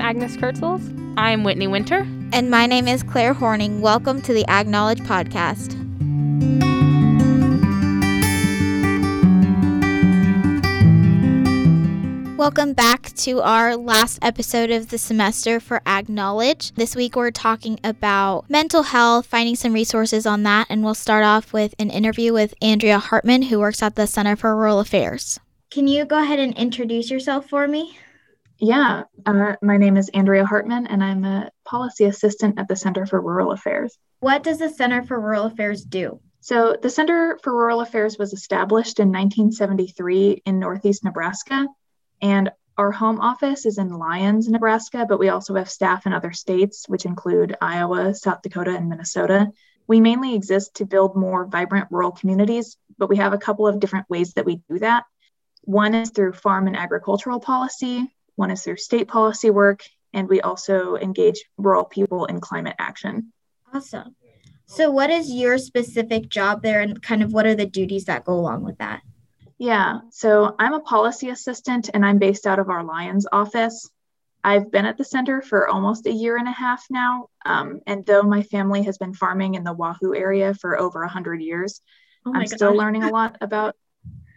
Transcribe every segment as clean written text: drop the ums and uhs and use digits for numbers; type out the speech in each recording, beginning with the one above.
I'm Agnes Kurtzels. I'm Whitney Winter. And my name is Claire Horning. Welcome to the Ag Knowledge Podcast. Welcome back to our last episode of the semester for Ag Knowledge. This week we're talking about mental health, finding some resources on that, and we'll start off with an interview with Andrea Hartman, who works at the Center for Rural Affairs. Can you go ahead and introduce yourself for me? Yeah, my name is Andrea Hartman, and I'm a policy assistant at the Center for Rural Affairs. What does the Center for Rural Affairs do? So the Center for Rural Affairs was established in 1973 in Northeast Nebraska. And our home office is in Lyons, Nebraska, but we also have staff in other states, which include Iowa, South Dakota, and Minnesota. We mainly exist to build more vibrant rural communities, but we have a couple of different ways that we do that. One is through farm and agricultural policy, one is through state policy work, and we also engage rural people in climate action. Awesome. So what is your specific job there, and kind of what are the duties that go along with that? Yeah, so I'm a policy assistant and I'm based out of our Lyons office. I've been at the center for almost a year and a half now. And though my family has been farming in the Wahoo area for over 100 years, I'm still learning a lot about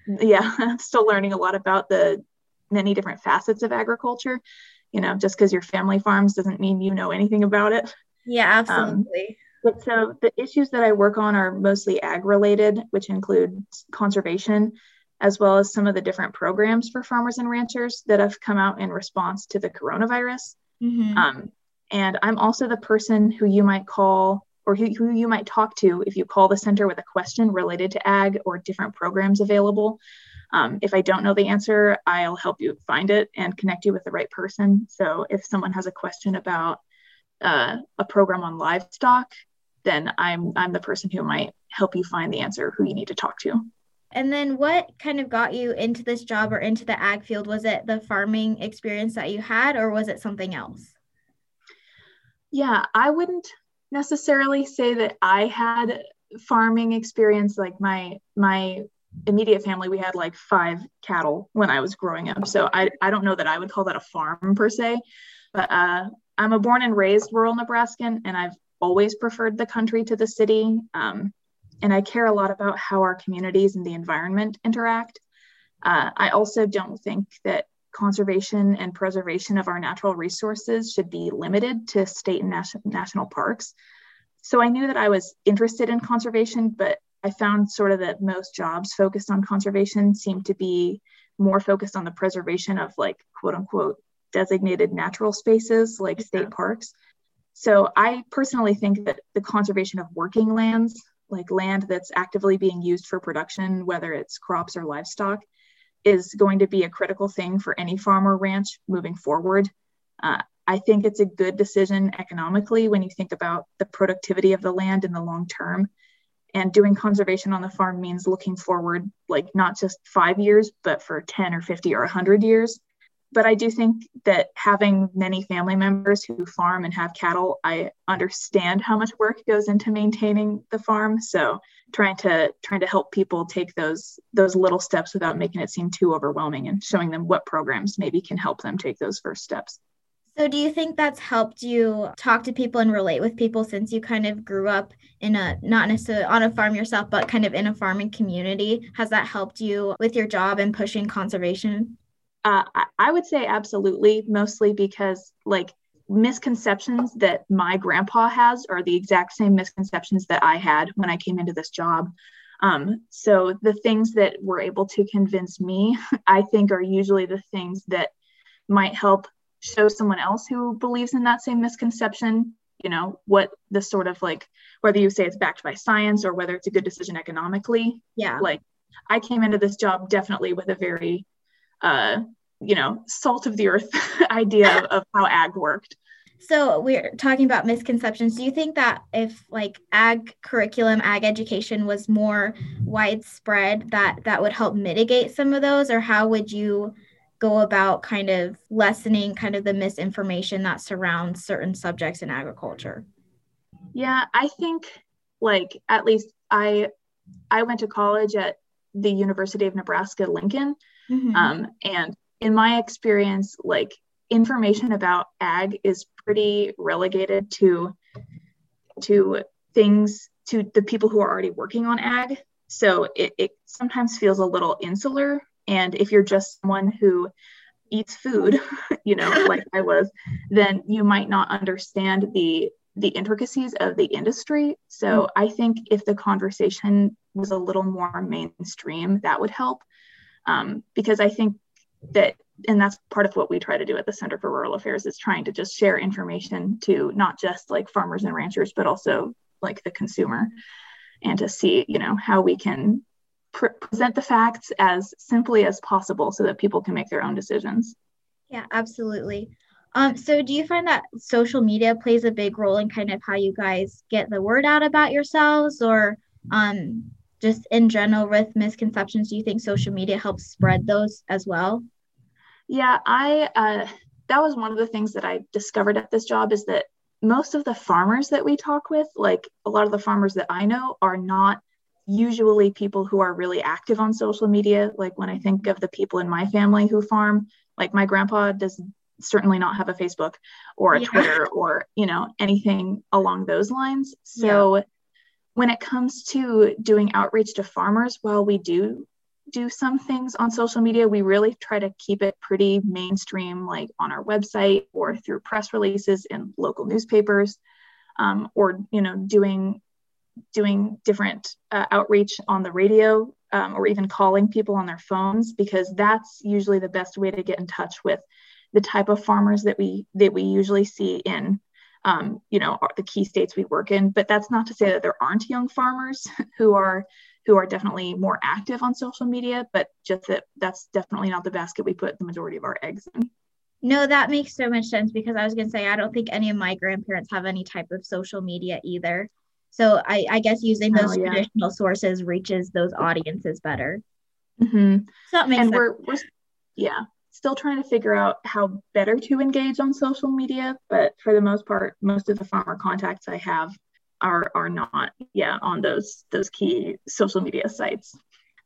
the many different facets of agriculture. You know, just because your family farms doesn't mean you know anything about it. Yeah, absolutely. But so the issues that I work on are mostly ag related, which include conservation, as well as some of the different programs for farmers and ranchers that have come out in response to the coronavirus. Mm-hmm. And I'm also the person who you might call or who you might talk to if you call the center with a question related to ag or different programs available. If I don't know the answer, I'll help you find it and connect you with the right person. So if someone has a question about a program on livestock, then I'm the person who might help you find the answer who you need to talk to. And then what kind of got you into this job or into the ag field? Was it the farming experience that you had, or was it something else? Yeah, I wouldn't necessarily say that I had farming experience. Like my immediate family, we had like 5 cattle when I was growing up. So I don't know that I would call that a farm per se, but I'm a born and raised rural Nebraskan, and I've always preferred the country to the city. And I care a lot about how our communities and the environment interact. I also don't think that conservation and preservation of our natural resources should be limited to state and national parks. So I knew that I was interested in conservation, but I found sort of that most jobs focused on conservation seem to be more focused on the preservation of, like, quote unquote, designated natural spaces like state parks. So I personally think that the conservation of working lands, like land that's actively being used for production, whether it's crops or livestock, is going to be a critical thing for any farm or ranch moving forward. I think it's a good decision economically when you think about the productivity of the land in the long term. And doing conservation on the farm means looking forward, like not just 5 years, but for 10 or 50 or 100 years. But I do think that having many family members who farm and have cattle, I understand how much work goes into maintaining the farm. So trying to help people take those little steps without making it seem too overwhelming, and showing them what programs maybe can help them take those first steps. So do you think that's helped you talk to people and relate with people, since you kind of grew up in a, not necessarily on a farm yourself, but kind of in a farming community? Has that helped you with your job and pushing conservation? I would say absolutely, mostly because, like, misconceptions that my grandpa has are the exact same misconceptions that I had when I came into this job. So the things that were able to convince me, I think, are usually the things that might help show someone else who believes in that same misconception, you know, what the sort of, like, whether you say it's backed by science or whether it's a good decision economically. Yeah. Like, I came into this job definitely with a very salt of the earth idea of how ag worked. So we're talking about misconceptions. Do you think that if, like, ag curriculum, ag education was more widespread, that would help mitigate some of those? Or how would you go about kind of lessening kind of the misinformation that surrounds certain subjects in agriculture? Yeah, I think, like, at least I went to college at the University of Nebraska Lincoln. Mm-hmm. And in my experience, like, information about ag is pretty relegated to things, to the people who are already working on ag. So it sometimes feels a little insular. And if you're just someone who eats food, you know, like I was, then you might not understand the intricacies of the industry. So I think if the conversation was a little more mainstream, that would help. Because I think that, and that's part of what we try to do at the Center for Rural Affairs, is trying to just share information to not just like farmers and ranchers, but also like the consumer, and to see, you know, how we can present the facts as simply as possible so that people can make their own decisions. Yeah, absolutely. So do you find that social media plays a big role in kind of how you guys get the word out about yourselves, or just in general with misconceptions? Do you think social media helps spread those as well? Yeah, that was one of the things that I discovered at this job, is that most of the farmers that we talk with, like a lot of the farmers that I know, are not usually people who are really active on social media. Like when I think of the people in my family who farm, like my grandpa does certainly not have a Facebook or a Twitter or, you know, anything along those lines. So when it comes to doing outreach to farmers, while we do some things on social media, we really try to keep it pretty mainstream, like on our website or through press releases in local newspapers, or, you know, doing different outreach on the radio, or even calling people on their phones, because that's usually the best way to get in touch with the type of farmers that we usually see in, you know, the key states we work in. But that's not to say that there aren't young farmers who are definitely more active on social media, but just that's definitely not the basket we put the majority of our eggs in. No, that makes so much sense, because I was going to say, I don't think any of my grandparents have any type of social media either. So I guess using those traditional sources reaches those audiences better. Mm-hmm. So that makes sense. We're still trying to figure out how better to engage on social media, but for the most part, most of the farmer contacts I have are not on those key social media sites.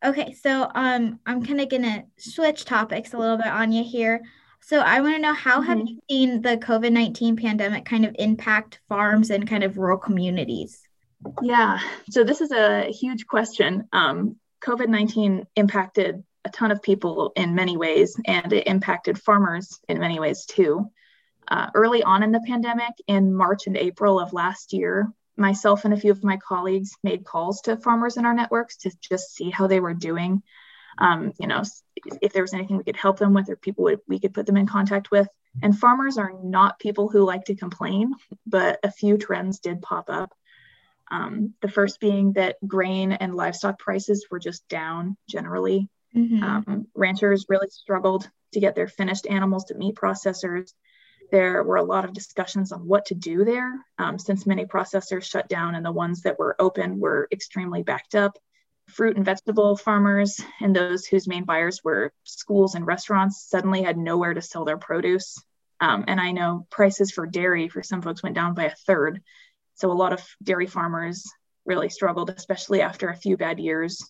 Okay, so I'm kind of gonna switch topics a little bit on you here. So I want to know, how have you seen the COVID-19 pandemic kind of impact farms and kind of rural communities? Yeah, so this is a huge question. COVID-19 impacted a ton of people in many ways, and it impacted farmers in many ways too. Early on in the pandemic, in March and April of last year, myself and a few of my colleagues made calls to farmers in our networks to just see how they were doing. You know, if there was anything we could help them with, or people we could put them in contact with. And farmers are not people who like to complain, but a few trends did pop up. The first being that grain and livestock prices were just down generally. Mm-hmm. Ranchers really struggled to get their finished animals to meat processors. There were a lot of discussions on what to do there, since many processors shut down and the ones that were open were extremely backed up. Fruit and vegetable farmers and those whose main buyers were schools and restaurants suddenly had nowhere to sell their produce. And I know prices for dairy for some folks went down by 1/3. So a lot of dairy farmers really struggled, especially after a few bad years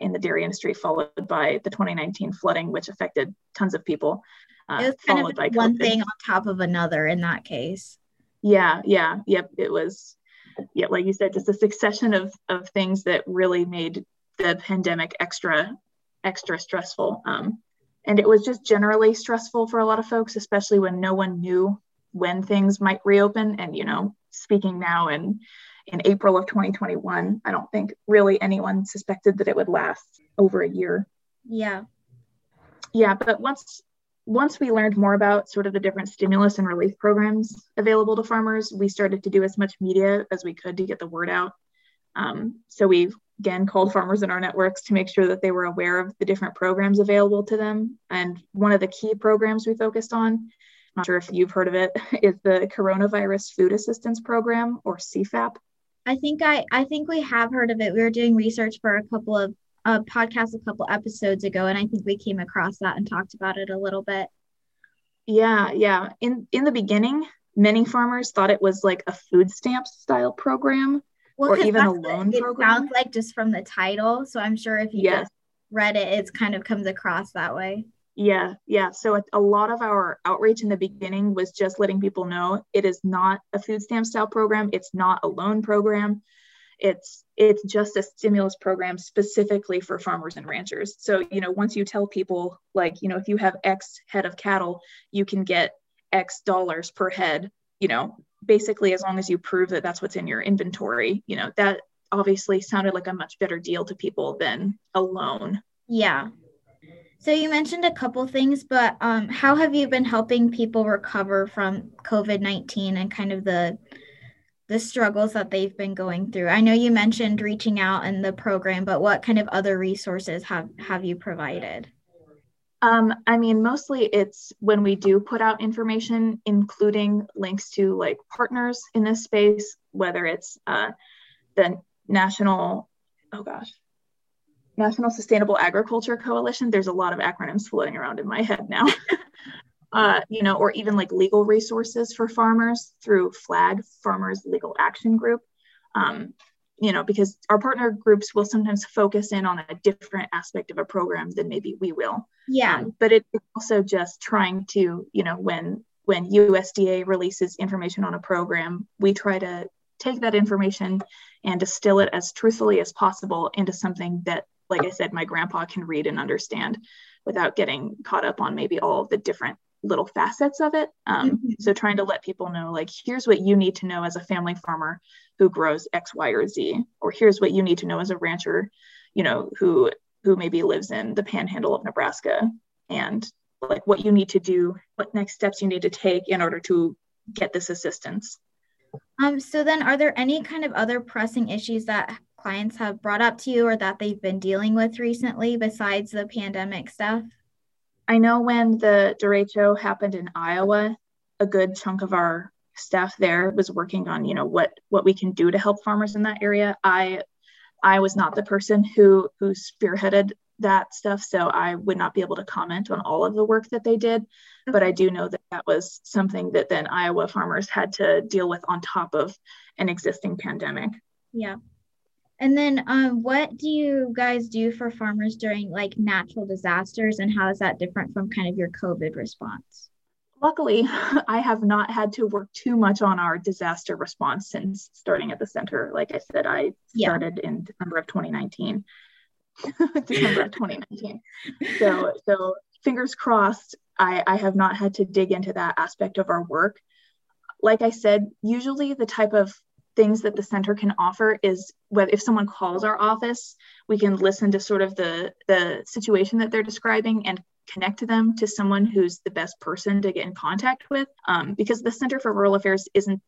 in the dairy industry, followed by the 2019 flooding, which affected tons of people. It was kind of like one thing on top of another in that case. It was, like you said, just a succession of things that really made the pandemic extra stressful. And it was just generally stressful for a lot of folks, especially when no one knew when things might reopen. And, you know, speaking now and in April of 2021, I don't think really anyone suspected that it would last over a year. Yeah, but once we learned more about sort of the different stimulus and relief programs available to farmers, we started to do as much media as we could to get the word out. So we again called farmers in our networks to make sure that they were aware of the different programs available to them. And one of the key programs we focused on, I'm not sure if you've heard of it, is the Coronavirus Food Assistance Program, or CFAP. I think we have heard of it. We were doing research for a couple of podcast a couple episodes ago, and I think we came across that and talked about it a little bit. Yeah. In the beginning, many farmers thought it was like a food stamp style program, or even a loan program. It sounds like, just from the title. So I'm sure if you just read it, it kind of comes across that way. Yeah. So a lot of our outreach in the beginning was just letting people know it is not a food stamp style program. It's not a loan program. It's just a stimulus program specifically for farmers and ranchers. So, you know, once you tell people, like, you know, if you have X head of cattle, you can get X dollars per head, you know, basically, as long as you prove that that's what's in your inventory, you know, that obviously sounded like a much better deal to people than a loan. Yeah. So you mentioned a couple things, but how have you been helping people recover from COVID-19 and kind of the struggles that they've been going through? I know you mentioned reaching out in the program, but what kind of other resources have you provided? I mean, mostly it's when we do put out information, including links to like partners in this space, whether it's the National Sustainable Agriculture Coalition. There's a lot of acronyms floating around in my head now. You know, or even like legal resources for farmers through FLAG, Farmers Legal Action Group, you know, because our partner groups will sometimes focus in on a different aspect of a program than maybe we will. Yeah. But it's also just trying to, you know, when USDA releases information on a program, we try to take that information and distill it as truthfully as possible into something that, like I said, my grandpa can read and understand without getting caught up on maybe all of the different little facets of it. So trying to let people know, like, here's what you need to know as a family farmer who grows X, Y, or Z, or here's what you need to know as a rancher, you know, who maybe lives in the panhandle of Nebraska, and like what you need to do, what next steps you need to take in order to get this assistance. So then are there any kind of other pressing issues that clients have brought up to you or that they've been dealing with recently besides the pandemic stuff? I know when the derecho happened in Iowa, a good chunk of our staff there was working on, you know, what we can do to help farmers in that area. I was not the person who spearheaded that stuff, so I would not be able to comment on all of the work that they did. But I do know that that was something that then Iowa farmers had to deal with on top of an existing pandemic. Yeah. And then what do you guys do for farmers during like natural disasters, and how is that different from kind of your COVID response? Luckily, I have not had to work too much on our disaster response since starting at the center. Like I said, I started in December of 2019. So fingers crossed, I have not had to dig into that aspect of our work. Like I said, usually the type of things that the center can offer is whether if someone calls our office, we can listen to sort of the situation that they're describing and connect to them to someone who's the best person to get in contact with, because the Center for Rural Affairs isn't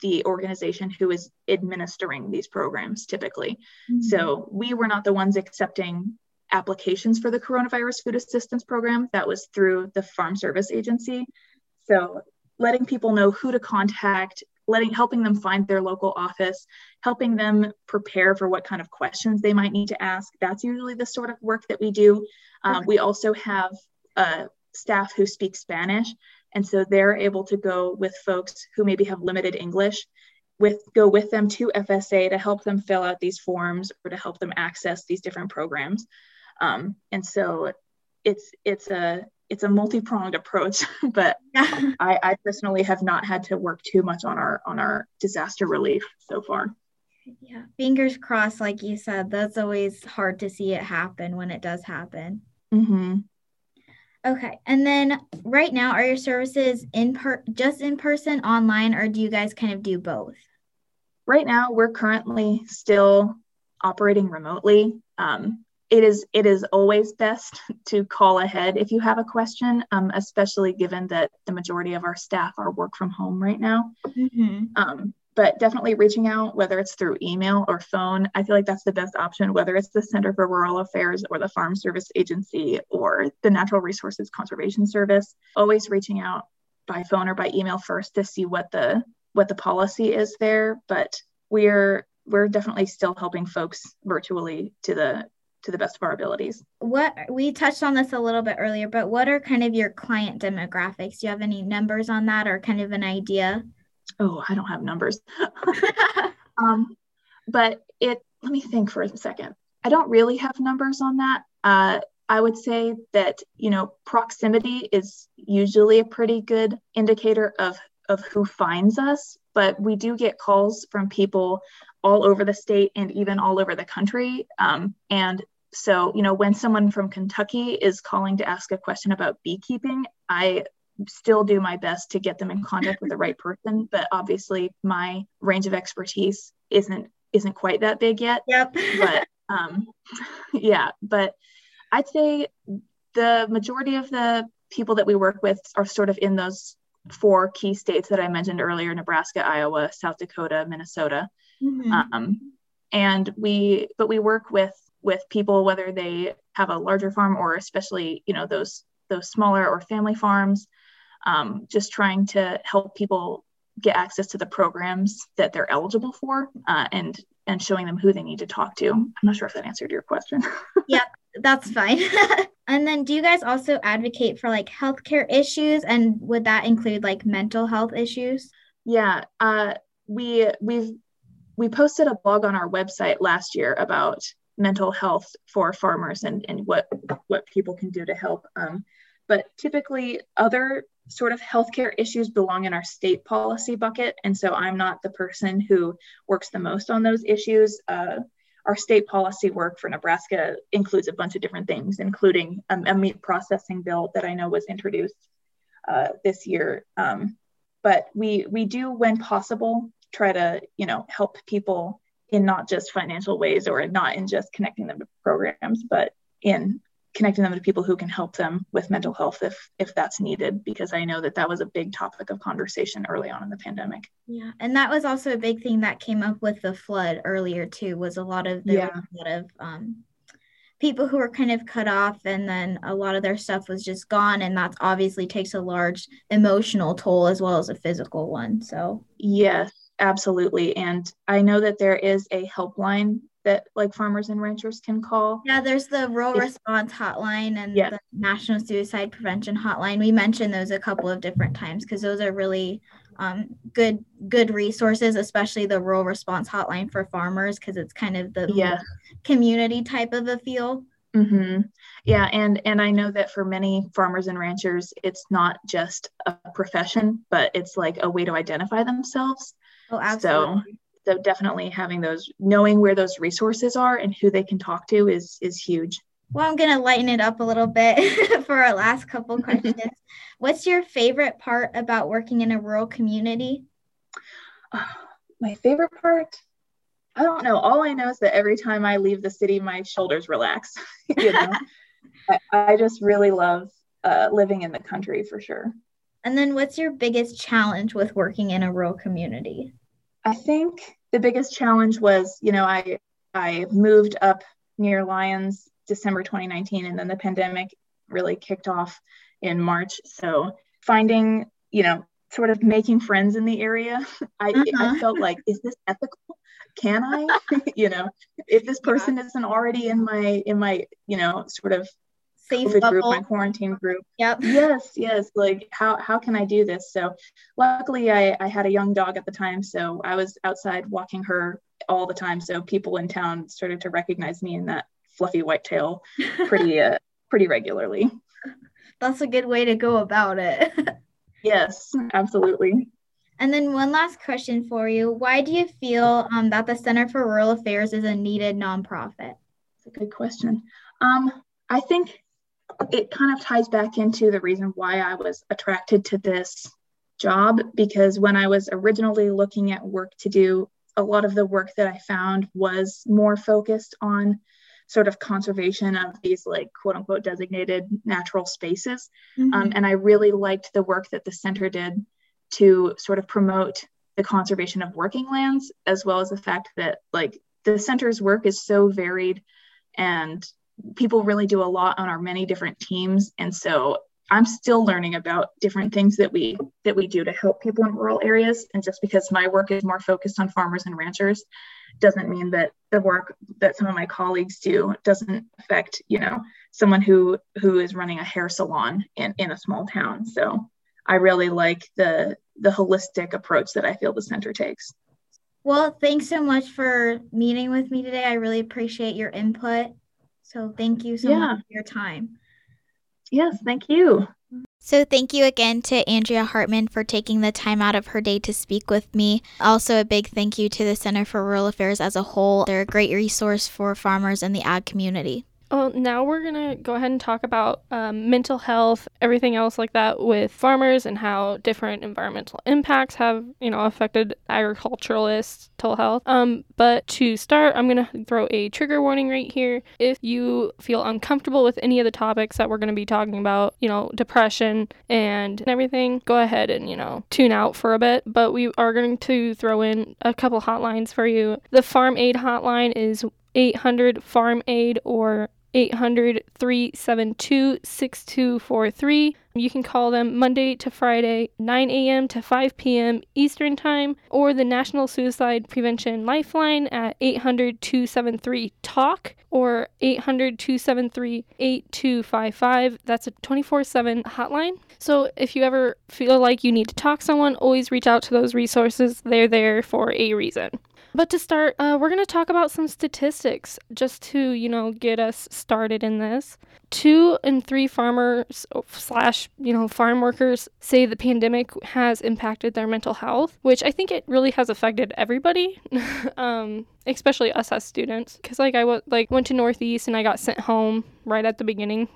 the organization who is administering these programs typically. Mm-hmm. So we were not the ones accepting applications for the Coronavirus Food Assistance Program. That was through the Farm Service Agency. So letting people know who to contact, helping them find their local office, helping them prepare for what kind of questions they might need to ask. That's usually the sort of work that we do. We also have staff who speak Spanish, and so they're able to go with folks who maybe have limited English, go with them to FSA to help them fill out these forms or to help them access these different programs. And so it's a multi-pronged approach, but I personally have not had to work too much on our disaster relief so far. Yeah, fingers crossed, like you said, that's always hard to see it happen when it does happen. Mm-hmm. Okay. And then right now, are your services just in person, online, or do you guys kind of do both? Right now, we're currently still operating remotely. It is always best to call ahead if you have a question, especially given that the majority of our staff are work from home right now. Mm-hmm. But definitely reaching out, whether it's through email or phone, I feel like that's the best option, whether it's the Center for Rural Affairs or the Farm Service Agency or the Natural Resources Conservation Service. Always reaching out by phone or by email first to see what the policy is there. But we're definitely still helping folks virtually to the best of our abilities. We touched on this a little bit earlier, but what are kind of your client demographics? Do you have any numbers on that or kind of an idea? Oh, I don't have numbers. Let me think for a second. I don't really have numbers on that. I would say that, you know, proximity is usually a pretty good indicator of who finds us, but we do get calls from people all over the state and even all over the country. And so, you know, when someone from Kentucky is calling to ask a question about beekeeping, I still do my best to get them in contact with the right person, but obviously my range of expertise isn't quite that big yet. Yep. But I'd say the majority of the people that we work with are sort of in those four key states that I mentioned earlier: Nebraska, Iowa, South Dakota, Minnesota. Mm-hmm. But we work with people, whether they have a larger farm or especially, you know, those smaller or family farms, just trying to help people get access to the programs that they're eligible for, and showing them who they need to talk to. I'm not sure if that answered your question. Yeah, that's fine. And then do you guys also advocate for like healthcare issues? And would that include like mental health issues? Yeah, we posted a blog on our website last year about mental health for farmers and what people can do to help. But typically other sort of healthcare issues belong in our state policy bucket. And so I'm not the person who works the most on those issues. Our state policy work for Nebraska includes a bunch of different things, including a meat processing bill that I know was introduced this year. But we do, when possible, try to, you know, help people in not just financial ways or not in just connecting them to programs, but in connecting them to people who can help them with mental health if that's needed, because I know that was a big topic of conversation early on in the pandemic. Yeah, and that was also a big thing that came up with the flood earlier too, was a lot of people who were kind of cut off, and then a lot of their stuff was just gone, and that obviously takes a large emotional toll as well as a physical one. So yes, absolutely. And I know that there is a helpline that like farmers and ranchers can call. Yeah, there's the Rural Response Hotline and the National Suicide Prevention Hotline. We mentioned those a couple of different times because those are really good resources, especially the Rural Response Hotline for farmers, because it's kind of the community type of a feel. Mm-hmm. Yeah, and I know that for many farmers and ranchers, it's not just a profession, but it's like a way to identify themselves. Oh, absolutely. So definitely having those, knowing where those resources are and who they can talk to is huge. Well, I'm going to lighten it up a little bit for our last couple questions. What's your favorite part about working in a rural community? My favorite part? I don't know. All I know is that every time I leave the city, my shoulders relax. You know? I just really love living in the country for sure. And then what's your biggest challenge with working in a rural community? I think the biggest challenge was, you know, I moved up near Lyons December 2019, and then the pandemic really kicked off in March. So finding, you know, sort of making friends in the area, I felt like, is this ethical? Can I, you know, if this person isn't already in my, you know, sort of safe COVID group, my quarantine group. Yep. Yes. Like how can I do this? So luckily I had a young dog at the time. So I was outside walking her all the time. So people in town started to recognize me in that fluffy white tail pretty regularly. That's a good way to go about it. Yes, absolutely. And then one last question for you. Why do you feel that the Center for Rural Affairs is a needed nonprofit? That's a good question. I think it kind of ties back into the reason why I was attracted to this job, because when I was originally looking at work to do, a lot of the work that I found was more focused on sort of conservation of these like quote unquote designated natural spaces. Mm-hmm. And I really liked the work that the center did to sort of promote the conservation of working lands, as well as the fact that like the center's work is so varied and people really do a lot on our many different teams. And so I'm still learning about different things that we do to help people in rural areas. And just because my work is more focused on farmers and ranchers doesn't mean that the work that some of my colleagues do doesn't affect, you know, someone who is running a hair salon in a small town. So I really like the holistic approach that I feel the center takes. Well, thanks so much for meeting with me today. I really appreciate your input. So thank you so much for your time. Yes, thank you. So thank you again to Andrea Hartman for taking the time out of her day to speak with me. Also a big thank you to the Center for Rural Affairs as a whole. They're a great resource for farmers in the ag community. Well, now we're going to go ahead and talk about mental health, everything else like that with farmers and how different environmental impacts have, affected agriculturalists' health. But to start, I'm going to throw a trigger warning right here. If you feel uncomfortable with any of the topics that we're going to be talking about, depression and everything, go ahead and, tune out for a bit. But we are going to throw in a couple hotlines for you. The Farm Aid hotline is 800-FARM-AID or 800-372-6243. You can call them Monday to Friday, 9 a.m. to 5 p.m. Eastern Time, or the National Suicide Prevention Lifeline at 800-273-TALK or 800-273-8255. That's a 24/7 hotline. So if you ever feel like you need to talk to someone, always reach out to those resources. They're there for a reason. But to start, we're going to talk about some statistics just to, get us started in this. 2 in 3 farmers / farm workers say the pandemic has impacted their mental health, which I think it really has affected everybody, especially us as students. Because I went to Northeast and I got sent home right at the beginning,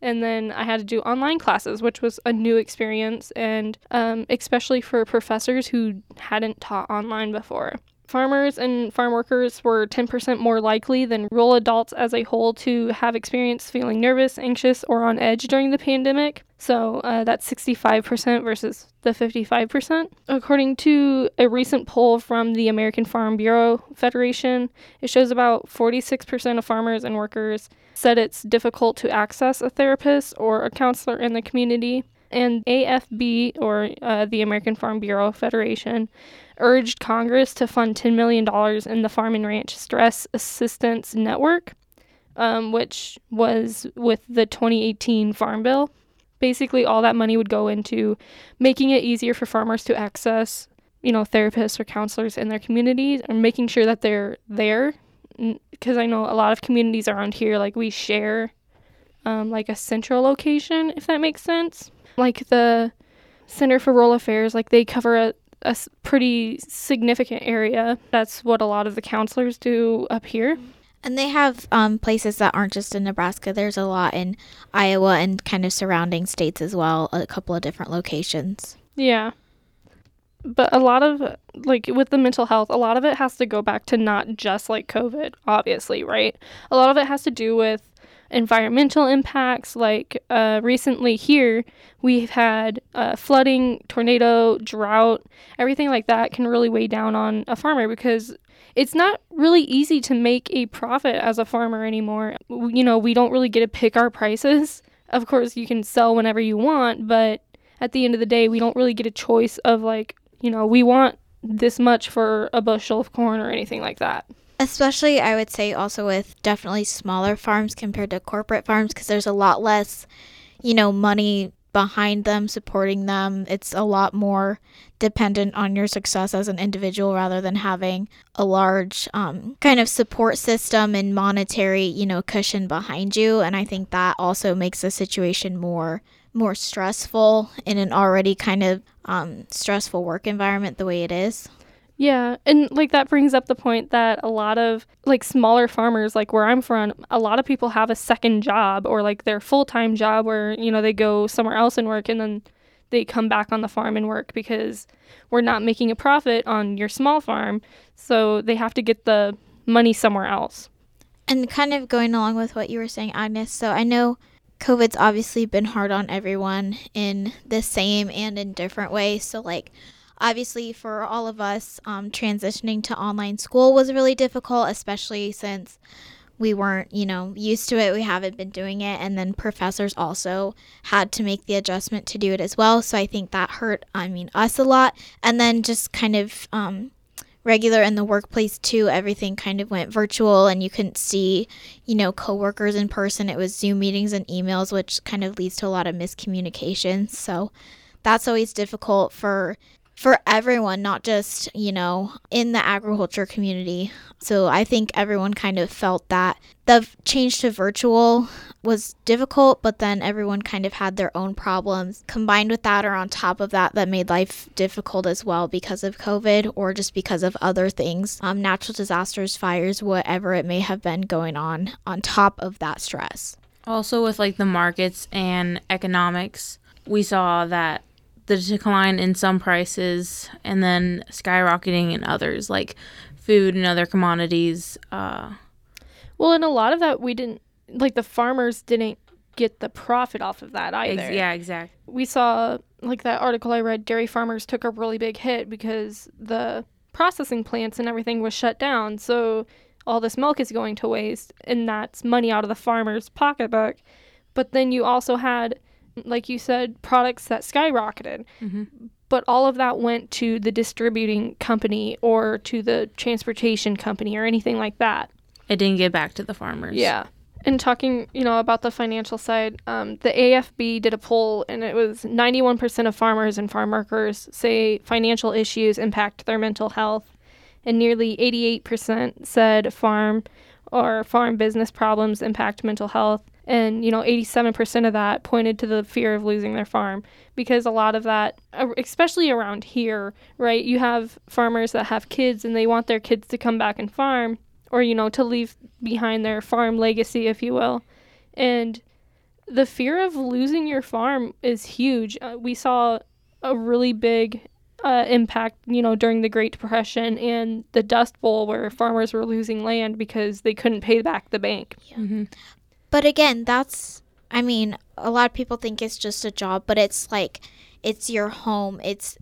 and then I had to do online classes, which was a new experience, and especially for professors who hadn't taught online before. Farmers and farm workers were 10% more likely than rural adults as a whole to have experienced feeling nervous, anxious, or on edge during the pandemic. So that's 65% versus the 55%. According to a recent poll from the American Farm Bureau Federation, it shows about 46% of farmers and workers said it's difficult to access a therapist or a counselor in the community. And AFB, or the American Farm Bureau Federation, urged Congress to fund $10 million in the Farm and Ranch Stress Assistance Network, which was with the 2018 Farm Bill. Basically, all that money would go into making it easier for farmers to access, therapists or counselors in their communities, and making sure that they're there. Because I know a lot of communities around here, we share, a central location, if that makes sense. The Center for Rural Affairs, they cover a pretty significant area. That's what a lot of the counselors do up here. And they have places that aren't just in Nebraska. There's a lot in Iowa and kind of surrounding states as well, a couple of different locations. Yeah. But a lot of, with the mental health, a lot of it has to go back to not just, COVID, obviously, right? A lot of it has to do with environmental impacts. Recently here, we've had flooding, tornado, drought, everything like that can really weigh down on a farmer because it's not really easy to make a profit as a farmer anymore. We don't really get to pick our prices. Of course, you can sell whenever you want, but at the end of the day, we don't really get a choice of we want this much for a bushel of corn or anything like that. Especially, I would say, also with definitely smaller farms compared to corporate farms, because there's a lot less, money behind them, supporting them. It's a lot more dependent on your success as an individual rather than having a large kind of support system and monetary, cushion behind you. And I think that also makes the situation more stressful in an already kind of stressful work environment the way it is. Yeah, and that brings up the point that a lot of smaller farmers, where I'm from, a lot of people have a second job or their full-time job where, they go somewhere else and work and then they come back on the farm and work because we're not making a profit on your small farm, so they have to get the money somewhere else. And kind of going along with what you were saying, Agnes, so I know COVID's obviously been hard on everyone in the same and in different ways, so obviously, for all of us, transitioning to online school was really difficult, especially since we weren't, used to it. We haven't been doing it. And then professors also had to make the adjustment to do it as well. So I think that hurt, us a lot. And then just kind of regular in the workplace, too, everything kind of went virtual and you couldn't see, coworkers in person. It was Zoom meetings and emails, which kind of leads to a lot of miscommunications. So that's always difficult for for everyone, not just, you know, in the agriculture community. So I think everyone kind of felt that the change to virtual was difficult, but then everyone kind of had their own problems combined with that, or on top of that, that made life difficult as well because of COVID or just because of other things, natural disasters, fires, whatever it may have been going on top of that stress. Also with like the markets and economics, we saw that the decline in some prices and then skyrocketing in others, like food and other commodities. Well, and a lot of that we didn't, like the farmers didn't get the profit off of that either. Yeah, exactly. We saw, like that article I read, dairy farmers took a really big hit because the processing plants and everything was shut down. So all this milk is going to waste, and that's money out of the farmer's pocketbook. But then you also had, like you said, products that skyrocketed. Mm-hmm. But all of that went to the distributing company or to the transportation company or anything like that. It didn't get back to the farmers. Yeah. And talking, you know, about the financial side, the AFB did a poll, and it was 91% of farmers and farm workers say financial issues impact their mental health. And nearly 88% said farm or farm business problems impact mental health. And, you know, 87% of that pointed to the fear of losing their farm, because a lot of that, especially around here, right, you have farmers that have kids and they want their kids to come back and farm, or, you know, to leave behind their farm legacy, if you will. And the fear of losing your farm is huge. We saw a really big impact, you know, during the Great Depression and the Dust Bowl, where farmers were losing land because they couldn't pay back the bank. Yeah. Mm-hmm. But again, that's, I mean, a lot of people think it's just a job, but it's like, it's your home, it's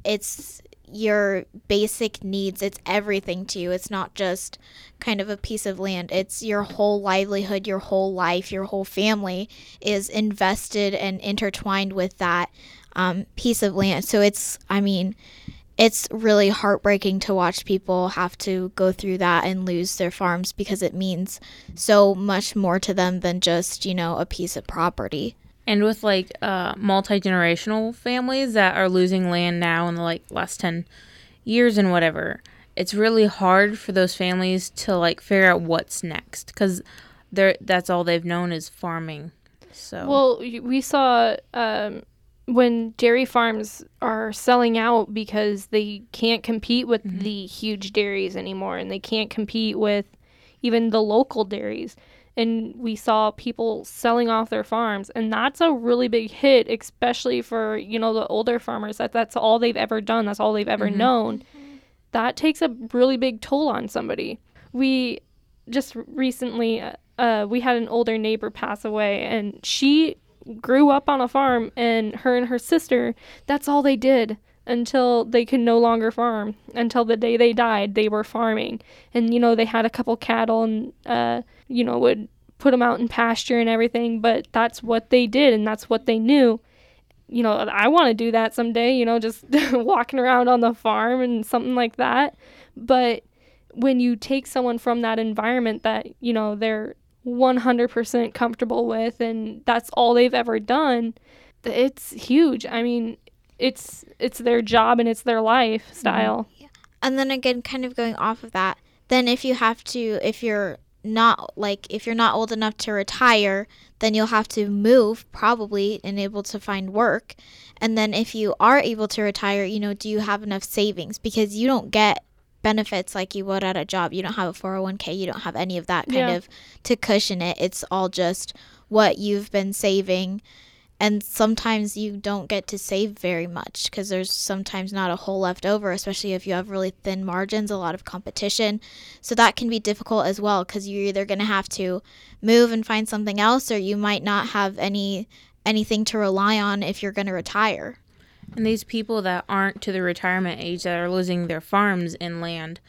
your basic needs, it's everything to you. It's not just kind of a piece of land. It's your whole livelihood, your whole life, your whole family is invested and intertwined with that piece of land. So it's, I mean, it's really heartbreaking to watch people have to go through that and lose their farms, because it means so much more to them than just, you know, a piece of property. And with like multi-generational families that are losing land now in the like last 10 years and whatever, it's really hard for those families to like figure out what's next, because that's all they've known is farming. So well, we saw when dairy farms are selling out because they can't compete with mm-hmm. the huge dairies anymore, and they can't compete with even the local dairies. And we saw people selling off their farms, and that's a really big hit, especially for, you know, the older farmers. That's all they've ever done. That's all they've ever mm-hmm. known. That takes a really big toll on somebody. We just recently, we had an older neighbor pass away, and she grew up on a farm, and her sister, that's all they did until they could no longer farm. Until the day they died, they were farming. And, you know, they had a couple cattle and, you know, would put them out in pasture and everything, but that's what they did and that's what they knew. You know, I want to do that someday, you know, just walking around on the farm and something like that. But when you take someone from that environment that, you know, they're 100% comfortable with, and that's all they've ever done, it's huge. I mean, it's their job and it's their lifestyle. Mm-hmm. Yeah. And then again, kind of going off of that, then if you're not old enough to retire, then you'll have to move probably and able to find work. And then if you are able to retire, you know, do you have enough savings? Because you don't get benefits like you would at a job. You don't have a 401k, you don't have any of that kind of to cushion it. It's all just what you've been saving, and sometimes you don't get to save very much because there's sometimes not a whole left over, especially if you have really thin margins, a lot of competition. So that can be difficult as well, because you're either going to have to move and find something else, or you might not have anything to rely on if you're going to retire. And these people that aren't to the retirement age, that are losing their farms and land,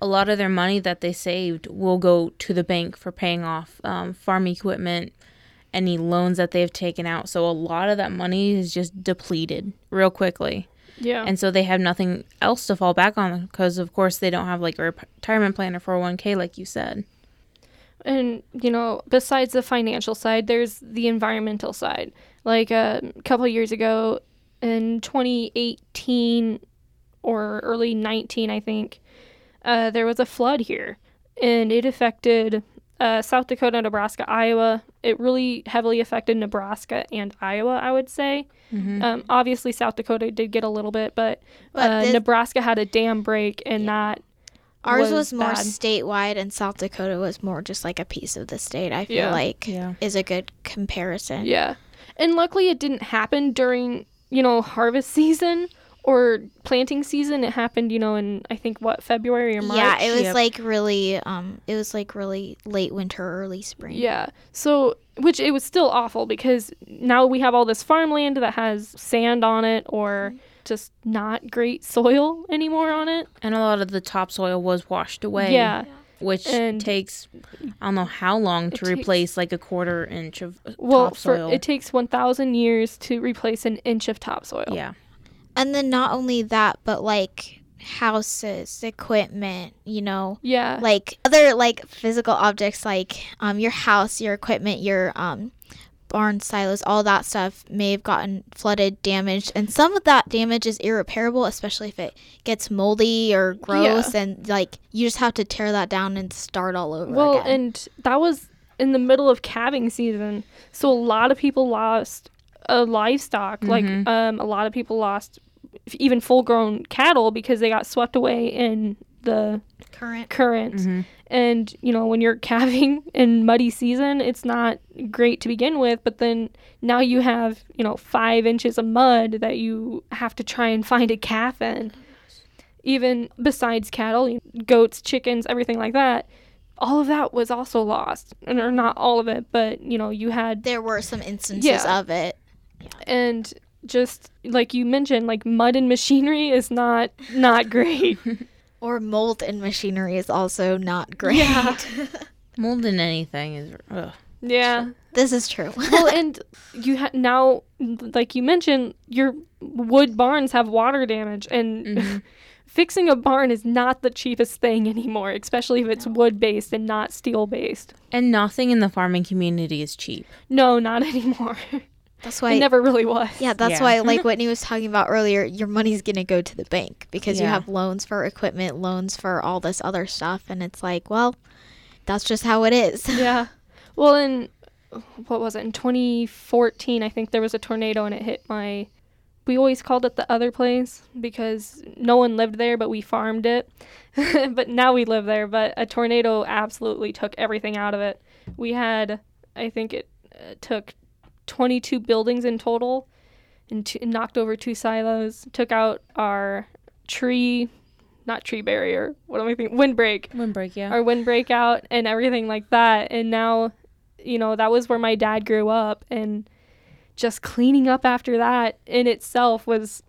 a lot of their money that they saved will go to the bank for paying off farm equipment, any loans that they've taken out. So a lot of that money is just depleted real quickly. Yeah. And so they have nothing else to fall back on, because, of course, they don't have like a retirement plan or 401k like you said. And, you know, besides the financial side, there's the environmental side. Like a couple years ago, in 2018, or early 19, I think, there was a flood here, and it affected South Dakota, Nebraska, Iowa. It really heavily affected Nebraska and Iowa, I would say. Mm-hmm. Obviously, South Dakota did get a little bit, but Nebraska had a dam break, and that ours was more statewide, and South Dakota was more just like a piece of the state, I feel like, is a good comparison. Yeah. And luckily, it didn't happen during, harvest season or planting season. It happened, in, I think, February or March? Yeah, it was like really, it was like really late winter, early spring. Yeah. So, which it was still awful, because now we have all this farmland that has sand on it or just not great soil anymore on it. And a lot of the topsoil was washed away. Yeah. Which takes, I don't know how long to replace like a quarter inch of topsoil. It takes 1,000 years to replace an inch of topsoil. Yeah. And then not only that, but like houses, equipment, Yeah. Like other like physical objects, like your house, your equipment, your barn silos, all that stuff may have gotten flooded, damaged, and some of that damage is irreparable, especially if it gets moldy or gross, and like you just have to tear that down and start all over again. Well, and that was in the middle of calving season, so a lot of people lost livestock. Mm-hmm. Like a lot of people lost even full-grown cattle because they got swept away in the current. Mm-hmm. And when you're calving in muddy season, it's not great to begin with, but then now you have 5 inches of mud that you have to try and find a calf in. Even besides cattle, goats, chickens, everything like that, all of that was also lost. And or not all of it, but there were some instances of it. And just like you mentioned, like mud and machinery is not great. Or mold in machinery is also not great. Yeah. Mold in anything is... Ugh. Yeah. Sure. This is true. Well, and you now, like you mentioned, your wood barns have water damage, and fixing a barn is not the cheapest thing anymore, especially if it's wood-based and not steel-based. And nothing in the farming community is cheap. No, not anymore. That's why it never really was. Yeah, that's why, like Whitney was talking about earlier, your money's going to go to the bank because you have loans for equipment, loans for all this other stuff. And it's like, well, that's just how it is. Yeah. Well, in 2014, I think there was a tornado and it hit we always called it the other place because no one lived there, but we farmed it. But now we live there. But a tornado absolutely took everything out of it. We had, I think it took 22 buildings in total, and knocked over 2 silos, took out our windbreak our windbreak out and everything like that. And now that was where my dad grew up, and just cleaning up after that in itself was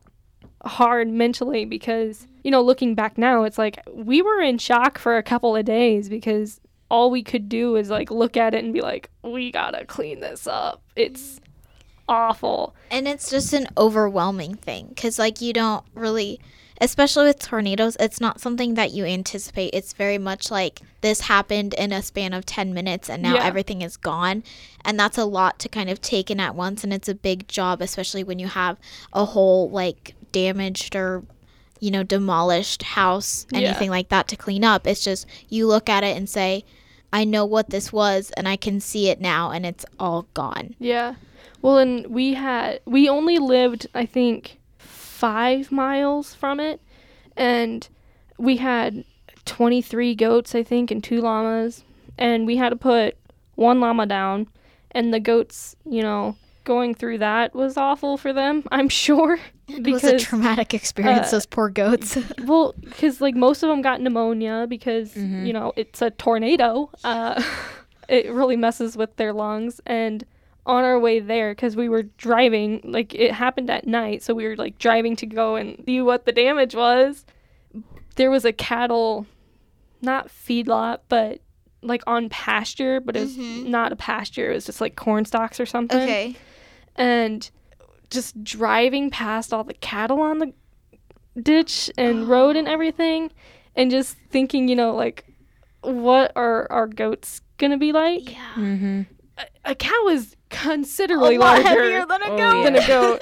hard mentally, because looking back now, it's like we were in shock for a couple of days, because all we could do is like look at it and be like, we gotta clean this up. It's awful. And it's just an overwhelming thing, because like you don't really, especially with tornadoes, it's not something that you anticipate. It's very much like this happened in a span of 10 minutes and now everything is gone. And that's a lot to kind of take in at once. And it's a big job, especially when you have a whole like damaged or demolished house, anything like that to clean up. It's just you look at it and say, I know what this was, and I can see it now, and it's all gone. Yeah. Well, and we only lived, I think, 5 miles from it, and we had 23 goats, I think, and 2 llamas, and we had to put 1 llama down, and the goats, going through that was awful for them, I'm sure. Because it was a traumatic experience, those poor goats. Well, because like most of them got pneumonia because, it's a tornado. It really messes with their lungs. And on our way there, because we were driving, like it happened at night, so we were like driving to go and see what the damage was. There was a cattle, not feedlot, but like on pasture, but it was not a pasture. It was just like corn stalks or something. Okay. And just driving past all the cattle on the ditch and road and everything, and just thinking, like, what are our goats gonna be like? Yeah. Mm-hmm. A cow is considerably larger than a goat.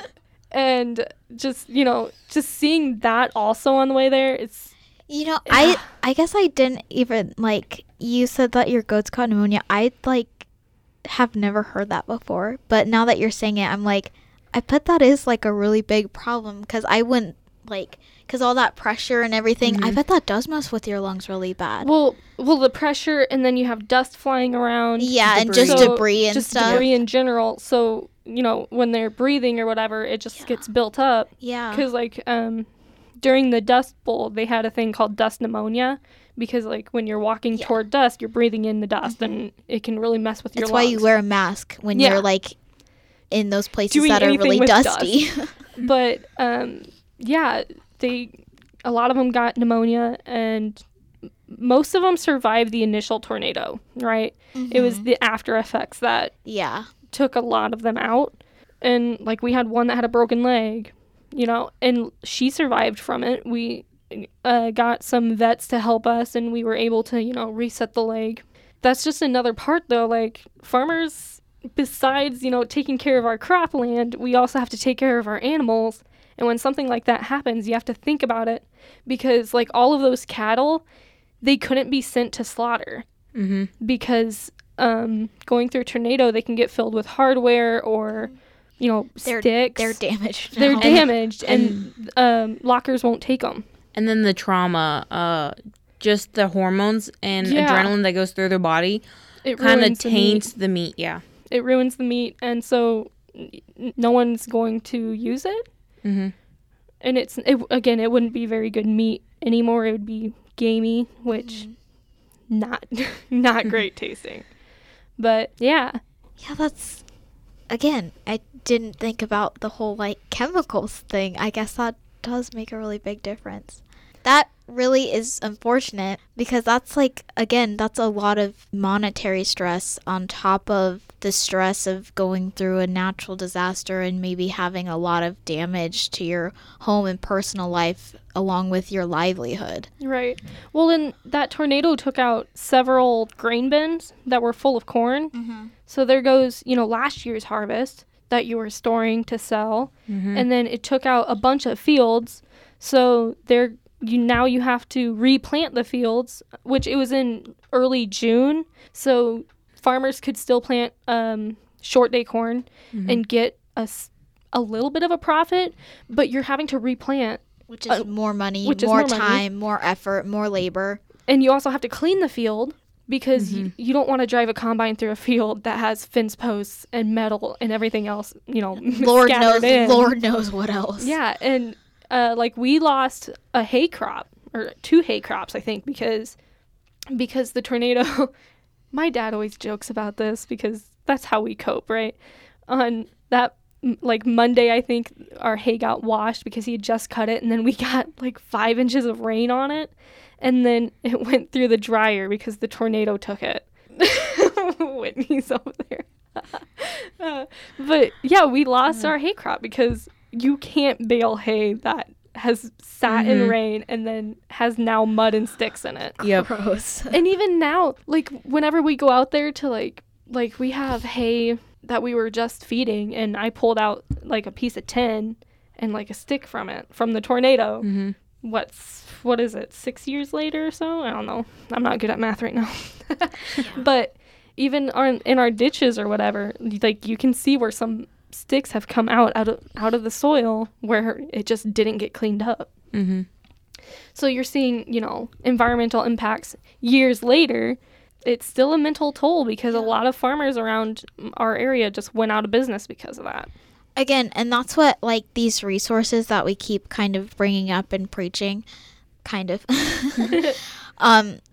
And just, you know, just seeing that also on the way there, it's... You know, I guess I didn't even, like, you said that your goats caught pneumonia. I, like, have never heard that before. But now that you're saying it, I'm like, I bet that is, like, a really big problem. Because I wouldn't, like, because all that pressure and everything, mm-hmm. I bet that does mess with your lungs really bad. Well, the pressure, and then you have dust flying around. Yeah, debris. And just debris and stuff. Just debris in general. So, you know, when they're breathing or whatever, it just gets built up. Yeah. Because, like, during the Dust Bowl, they had a thing called dust pneumonia because, like, when you're walking toward dust, you're breathing in the dust, mm-hmm. and it can really mess with your lungs. That's why you wear a mask when you're, like, in those places that are really dusty. Dust. But, a lot of them got pneumonia, and most of them survived the initial tornado, right? Mm-hmm. It was the after effects that took a lot of them out. And, like, we had one that had a broken leg. You know, and she survived from it. We got some vets to help us, and we were able to, you know, reset the leg. That's just another part, though. Like, farmers, besides, you know, taking care of our cropland, we also have to take care of our animals. And when something like that happens, you have to think about it because, like, all of those cattle, they couldn't be sent to slaughter mm-hmm. because going through a tornado, they can get filled with hardware or... You know, sticks. They're damaged. Now. They're damaged, and lockers won't take them. And then the trauma, just the hormones and adrenaline that goes through their body, it kind of taints the meat. Yeah, it ruins the meat, and so no one's going to use it. Mm-hmm. And it wouldn't be very good meat anymore. It would be gamey, which not great tasting. But yeah, that's. Again, I didn't think about the whole, like, chemicals thing. I guess that does make a really big difference. That really is unfortunate because that's, like, again, that's a lot of monetary stress on top of the stress of going through a natural disaster and maybe having a lot of damage to your home and personal life along with your livelihood. Right. Well, and that tornado took out several grain bins that were full of corn. Mm-hmm. So there goes, you know, last year's harvest that you were storing to sell. Mm-hmm. And then it took out a bunch of fields. So now you have to replant the fields, which it was in early June. So farmers could still plant short day corn mm-hmm. and get a little bit of a profit, but you're having to replant. Which is more money, more time, more effort, more labor. And you also have to clean the field. Because mm-hmm. you don't want to drive a combine through a field that has fence posts and metal and everything else, you know, Lord knows what else. Yeah, and, like, we lost a hay crop, or two hay crops, I think, because the tornado... My dad always jokes about this because that's how we cope, right? On that, like, Monday, I think, our hay got washed because he had just cut it, and then we got, like, 5 inches of rain on it. And then it went through the dryer because the tornado took it. Whitney's over there. But, yeah, we lost our hay crop because you can't bale hay that has sat mm-hmm. in rain and then has now mud and sticks in it. Yep. Gross. And even now, like, whenever we go out there to, like we have hay that we were just feeding, and I pulled out, like, a piece of tin and, like, a stick from the tornado. Mm-hmm. What is it, 6 years later or so? I don't know. I'm not good at math right now. But even in our ditches or whatever, like, you can see where some sticks have come out of the soil where it just didn't get cleaned up. Mm-hmm. So you're seeing, you know, environmental impacts years later. It's still a mental toll because a lot of farmers around our area just went out of business because of that. Again, and that's what, like, these resources that we keep kind of bringing up and preaching, kind of,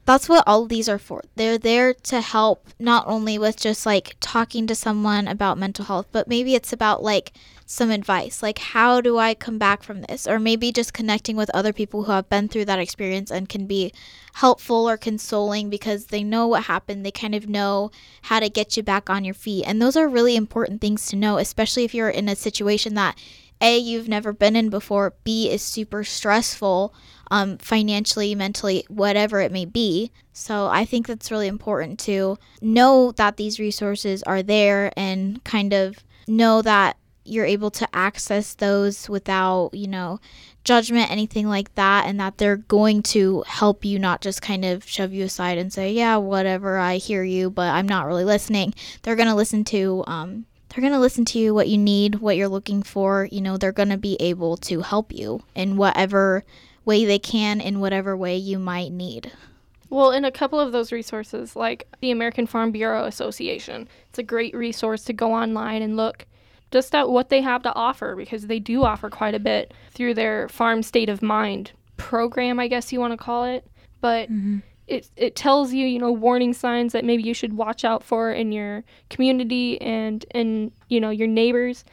that's what all of these are for. They're there to help not only with just, like, talking to someone about mental health, but maybe it's about, like, some advice. Like, how do I come back from this? Or maybe just connecting with other people who have been through that experience and can be helpful or consoling because they know what happened. They kind of know how to get you back on your feet. And those are really important things to know, especially if you're in a situation that, A, you've never been in before, B, is super stressful, financially, mentally, whatever it may be. So I think that's really important to know that these resources are there and kind of know that you're able to access those without, you know, judgment, anything like that, and that they're going to help you, not just kind of shove you aside and say, yeah, whatever, I hear you, but I'm not really listening. They're going to listen to you, what you need, what you're looking for. You know, they're going to be able to help you in whatever way they can, in whatever way you might need. Well, in a couple of those resources, like the American Farm Bureau Association, it's a great resource to go online and look just at what they have to offer, because they do offer quite a bit through their Farm State of Mind program, I guess you want to call it. But it tells you, you know, warning signs that maybe you should watch out for in your community and, you know, your neighbors,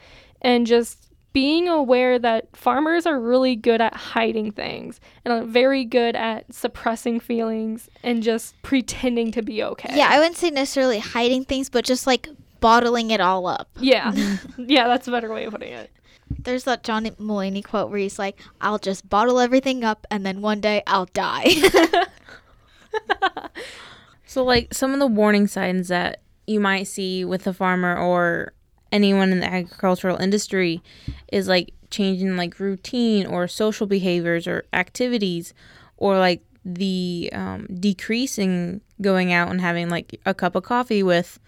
and just being aware that farmers are really good at hiding things and are very good at suppressing feelings and just pretending to be okay. Yeah, I wouldn't say necessarily hiding things, but just like bottling it all up. Yeah. Yeah, that's a better way of putting it. There's that John Mulaney quote where he's like, I'll just bottle everything up and then one day I'll die. So like some of the warning signs that you might see with a farmer or anyone in the agricultural industry is like changing like routine or social behaviors or activities, or like the decreasing going out and having like a cup of coffee with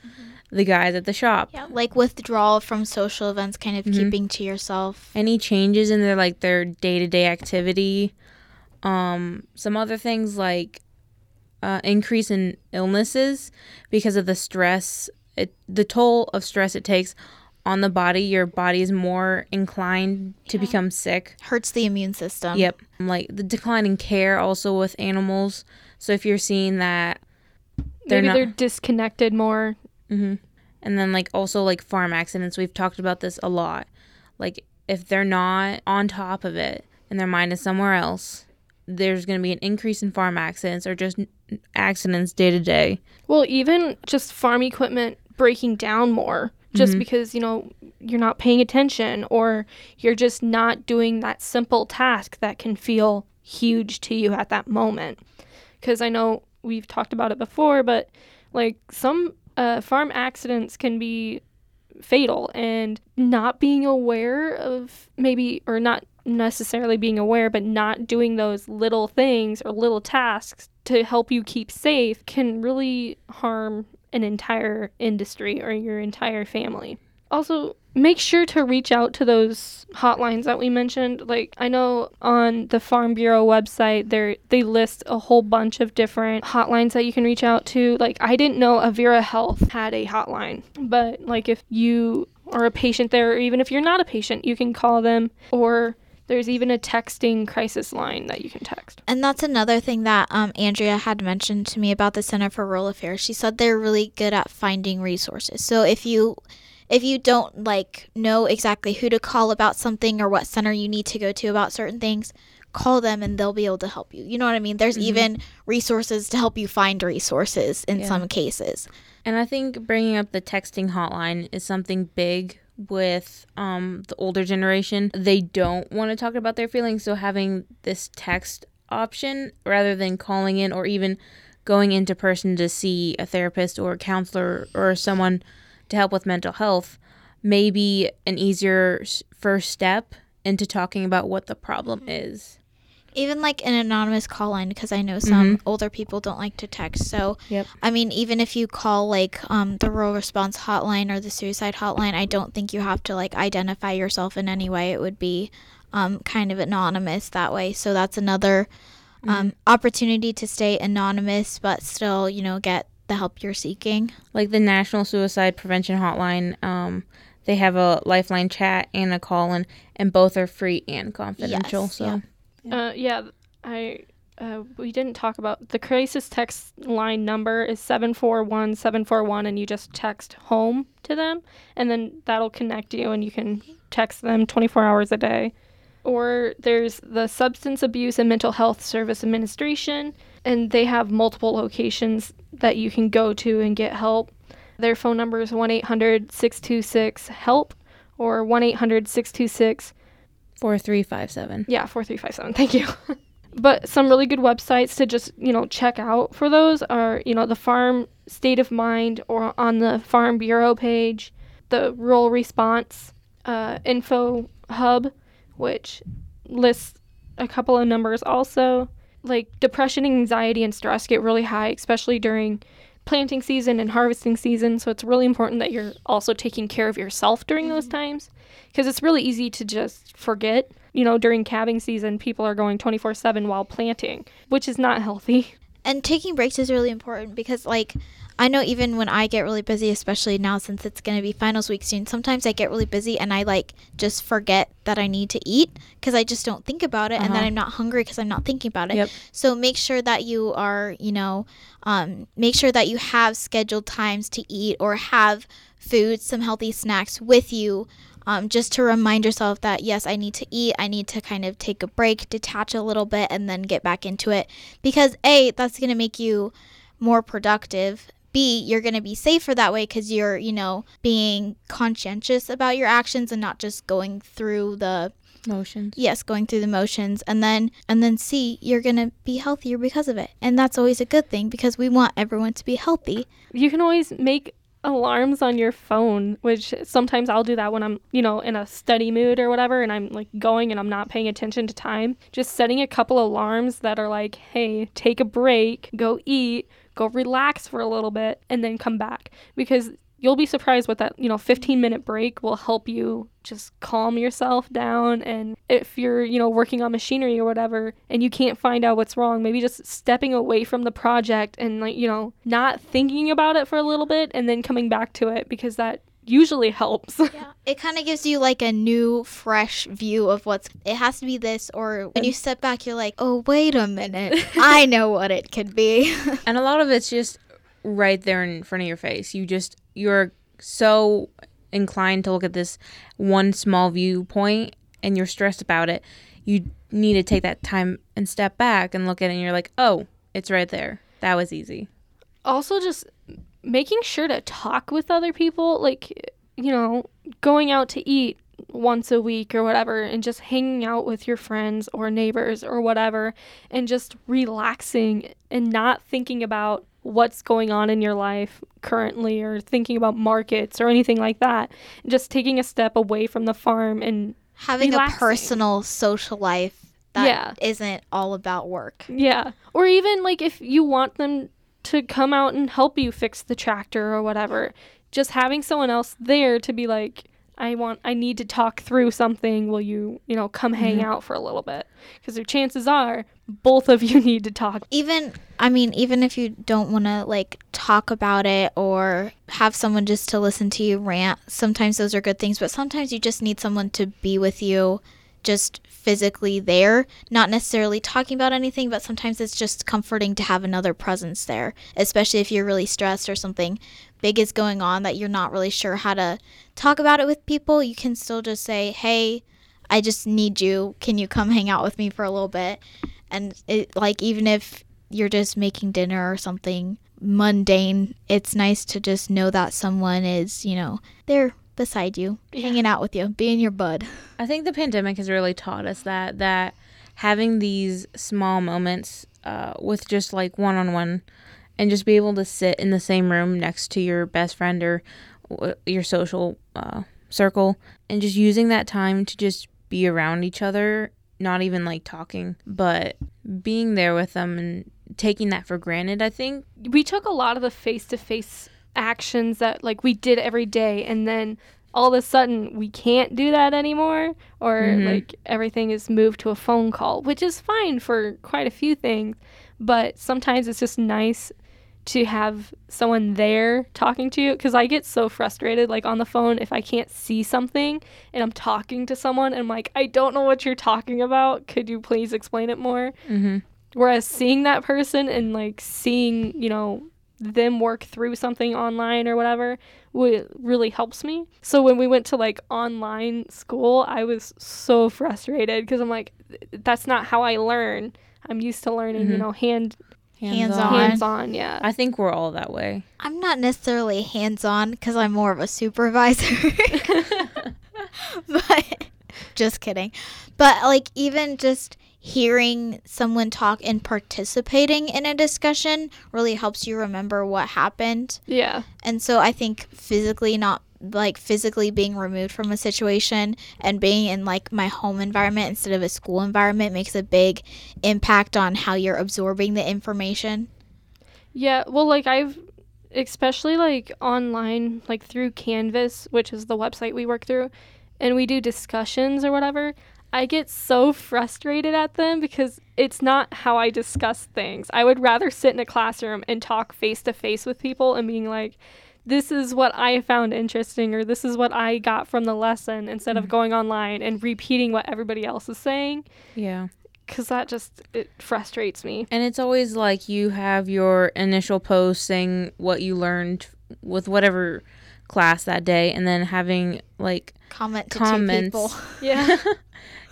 the guys at the shop. Yeah, like withdrawal from social events, kind of keeping to yourself. Any changes in their day-to-day activity. Some other things like increase in illnesses because of the stress. The toll of stress it takes on the body, your body is more inclined to become sick. Hurts the immune system. Yep. Like the decline in care also with animals. So if you're seeing that they're disconnected more. And then like also like farm accidents. We've talked about this a lot. Like if they're not on top of it and their mind is somewhere else, there's going to be an increase in farm accidents or just accidents day to day. Well, even just farm equipment breaking down more just because, you know, you're not paying attention or you're just not doing that simple task that can feel huge to you at that moment. Because I know we've talked about it before, but like some farm accidents can be fatal, and not being aware of maybe, or not necessarily being aware, but not doing those little things or little tasks to help you keep safe can really harm an entire industry or your entire family. Also, make sure to reach out to those hotlines that we mentioned. Like, I know on the Farm Bureau website, they list a whole bunch of different hotlines that you can reach out to. Like, I didn't know Avira Health had a hotline, but, like, if you are a patient there, or even if you're not a patient, you can call them, or there's even a texting crisis line that you can text. And that's another thing that Andrea had mentioned to me about the Center for Rural Affairs. She said they're really good at finding resources. So if you don't like know exactly who to call about something or what center you need to go to about certain things, call them and they'll be able to help you. You know what I mean? There's even resources to help you find resources in some cases. And I think bringing up the texting hotline is something big with the older generation. They don't want to talk about their feelings, so having this text option rather than calling in or even going into person to see a therapist or a counselor or someone to help with mental health may be an easier first step into talking about what the problem is. Even like an anonymous call line, because I know some older people don't like to text. So, I mean, even if you call like the Rural Response Hotline or the Suicide Hotline, I don't think you have to like identify yourself in any way. It would be kind of anonymous that way. So that's another opportunity to stay anonymous, but still, you know, get the help you're seeking. Like the National Suicide Prevention Hotline, they have a lifeline chat and a call-in, and both are free and confidential. Yes, so. Yeah. We didn't talk about the crisis text line number is 741-741, and you just text home to them, and then that'll connect you, and you can text them 24 hours a day. Or there's the Substance Abuse and Mental Health Service Administration, and they have multiple locations that you can go to and get help. Their phone number is 1-800-626-HELP or 1-800-626 4357. Yeah, 4357. Thank you. But some really good websites to just, you know, check out for those are, you know, the Farm State of Mind or on the Farm Bureau page, the Rural Response info hub, which lists a couple of numbers also. Like depression, anxiety, and stress get really high, especially during planting season and harvesting season. So it's really important that you're also taking care of yourself during those times, because it's really easy to just forget. You know, during calving season, people are going 24/7 while planting, which is not healthy. And taking breaks is really important because, like, I know even when I get really busy, especially now since it's going to be finals week soon, sometimes I get really busy and I, like, just forget that I need to eat because I just don't think about it, and then I'm not hungry because I'm not thinking about it. Yep. So make sure that you are, you know, make sure that you have scheduled times to eat or have food, some healthy snacks with you, just to remind yourself that, yes, I need to eat, I need to kind of take a break, detach a little bit, and then get back into it. Because, A, that's going to make you more productive. B, you're going to be safer that way because you're, you know, being conscientious about your actions and not just going through the motions. Yes, going through the motions. And then C, you're going to be healthier because of it. And that's always a good thing because we want everyone to be healthy. You can always make alarms on your phone, which sometimes I'll do that when I'm, you know, in a study mood or whatever, and I'm like going and I'm not paying attention to time. Just setting a couple alarms that are like, hey, take a break, go eat, go relax for a little bit, and then come back, because you'll be surprised what that, you know, 15-minute break will help you just calm yourself down. And if you're, you know, working on machinery or whatever and you can't find out what's wrong, maybe just stepping away from the project and, like, you know, not thinking about it for a little bit and then coming back to it, because that usually helps. Yeah, it kind of gives you like a new, fresh view of what's, it has to be this, or when you step back, you're like, oh, wait a minute, I know what it could be. And a lot of it's just right there in front of your face. You're so inclined to look at this one small viewpoint and you're stressed about it. You need to take that time and step back and look at it, and you're like, oh, it's right there. That was easy. Also, just making sure to talk with other people, like, you know, going out to eat once a week or whatever, and just hanging out with your friends or neighbors or whatever, and just relaxing and not thinking about what's going on in your life currently or thinking about markets or anything like that. Just taking a step away from the farm and having relaxing. A personal social life that isn't all about work. Yeah. Or even like if you want them to come out and help you fix the tractor or whatever, just having someone else there to be like, I need to talk through something. Will you, you know, come hang out for a little bit? Because the chances are both of you need to talk. Even if you don't want to, like, talk about it or have someone just to listen to you rant, sometimes those are good things. But sometimes you just need someone to be with you, just physically there, not necessarily talking about anything, but sometimes it's just comforting to have another presence there, especially if you're really stressed or something big is going on that you're not really sure how to talk about it with people. You can still just say, hey, I just need you, can you come hang out with me for a little bit? And it, like, even if you're just making dinner or something mundane, it's nice to just know that someone is, you know, there beside you, hanging out with you, being your bud. I think the pandemic has really taught us that having these small moments with just like one-on-one, and just be able to sit in the same room next to your best friend or your social circle, and just using that time to just be around each other, not even like talking, but being there with them and taking that for granted. I think we took a lot of the face-to-face actions that, like, we did every day, and then all of a sudden we can't do that anymore, or like everything is moved to a phone call, which is fine for quite a few things, but sometimes it's just nice to have someone there talking to you, because I get so frustrated, like, on the phone if I can't see something and I'm talking to someone and I'm like, I don't know what you're talking about, could you please explain it more? Whereas seeing that person and, like, seeing, you know, them work through something online or whatever really helps me. So when we went to, like, online school, I was so frustrated because I'm like, that's not how I learn. I'm used to learning, you know, hands on. Yeah, I think we're all that way. I'm not necessarily hands on because I'm more of a supervisor. But just kidding. But, like, even just hearing someone talk and participating in a discussion really helps you remember what happened. Yeah. And so I think physically not like physically being removed from a situation and being in like my home environment instead of a school environment makes a big impact on how you're absorbing the information. Yeah, well, like I've especially like online, like through Canvas, which is the website we work through, and we do discussions or whatever, I get so frustrated at them because it's not how I discuss things. I would rather sit in a classroom and talk face to face with people and being like, this is what I found interesting, or this is what I got from the lesson, instead of going online and repeating what everybody else is saying. Yeah. Because that just, it frustrates me. And it's always like you have your initial post saying what you learned with whatever class that day, and then having like comments. To 2 people. Yeah.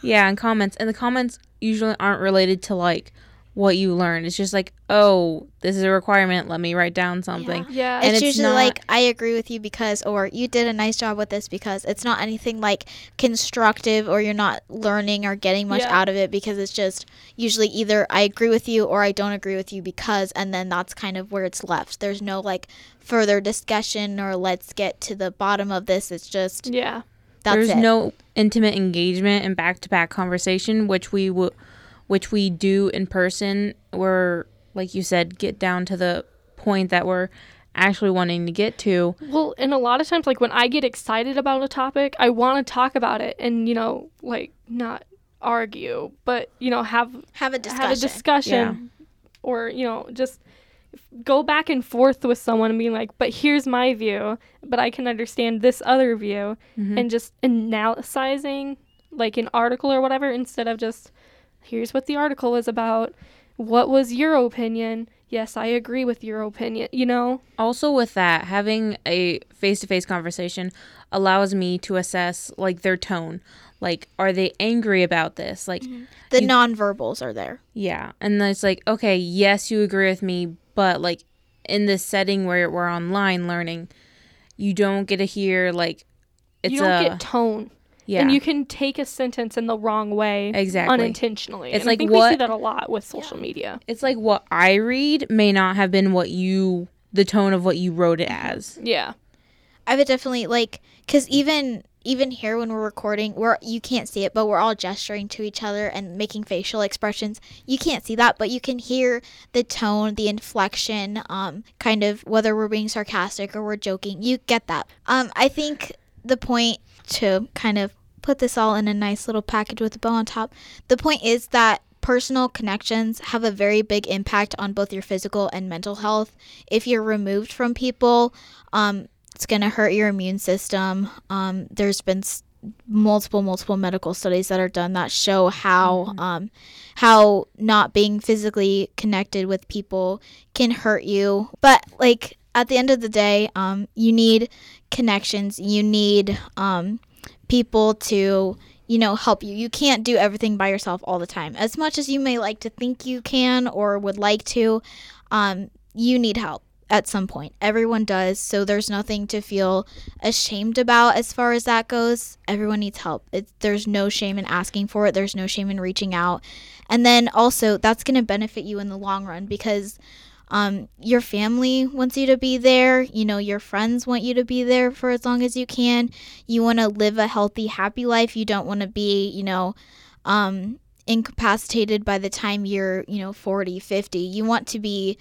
Yeah, and comments. And the comments usually aren't related to like what you learned. It's just like, oh, this is a requirement, let me write down something. Yeah. And it's usually not like, I agree with you because, or you did a nice job with this because. It's not anything like constructive, or you're not learning or getting much out of it, because it's just usually either I agree with you or I don't agree with you because, and then that's kind of where it's left. There's no like further discussion or let's get to the bottom of this. It's just, yeah, that's there's it. No intimate engagement and back-to-back conversation, which we do in person, where, like you said, get down to the point that we're actually wanting to get to. Well, and a lot of times, like, when I get excited about a topic, I want to talk about it and, you know, like, not argue, but, you know, have a discussion or, you know, just go back and forth with someone and being like, but here's my view, but I can understand this other view, and just analyzing, like, an article or whatever, instead of just, here's what the article was about. What was your opinion? Yes, I agree with your opinion, you know? Also with that, having a face-to-face conversation allows me to assess, like, their tone. Like, are they angry about this? Like, the nonverbals are there. Yeah. And then it's like, okay, yes, you agree with me, but, like, in this setting where we're online learning, you don't get to hear, like, it's a... You don't get tone. Yeah. And you can take a sentence in the wrong way unintentionally. It's like, I think we see that a lot with social media. It's like what I read may not have been what you, the tone of what you wrote it as. Yeah. I would definitely, like, because even here when we're recording, you can't see it, but we're all gesturing to each other and making facial expressions. You can't see that, but you can hear the tone, the inflection, kind of whether we're being sarcastic or we're joking. You get that. I think the point, to kind of put this all in a nice little package with a bow on top, the point is that personal connections have a very big impact on both your physical and mental health. If you're removed from people, it's going to hurt your immune system. There's been multiple medical studies that are done that show how not being physically connected with people can hurt you. But, like, at the end of the day, you need connections. You need people to, you know, help you. You can't do everything by yourself all the time. As much as you may like to think you can or would like to, you need help at some point. Everyone does. So there's nothing to feel ashamed about as far as that goes. Everyone needs help. There's no shame in asking for it. There's no shame in reaching out. And then also, that's going to benefit you in the long run, because your family wants you to be there, you know, your friends want you to be there for as long as you can. You want to live a healthy, happy life. You don't want to be, you know, incapacitated by the time you're, you know, 40, 50. You want to be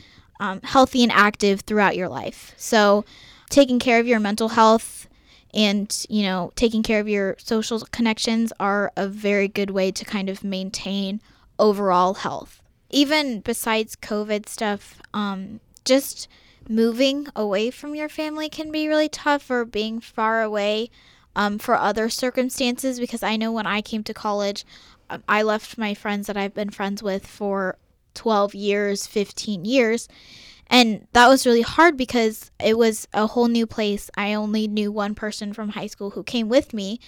healthy and active throughout your life. So taking care of your mental health and, you know, taking care of your social connections are a very good way to kind of maintain overall health. Even besides COVID stuff, just moving away from your family can be really tough, or being far away for other circumstances. Because I know when I came to college, I left my friends that I've been friends with for 12 years, 15 years. And that was really hard because it was a whole new place. I only knew one person from high school who came with me.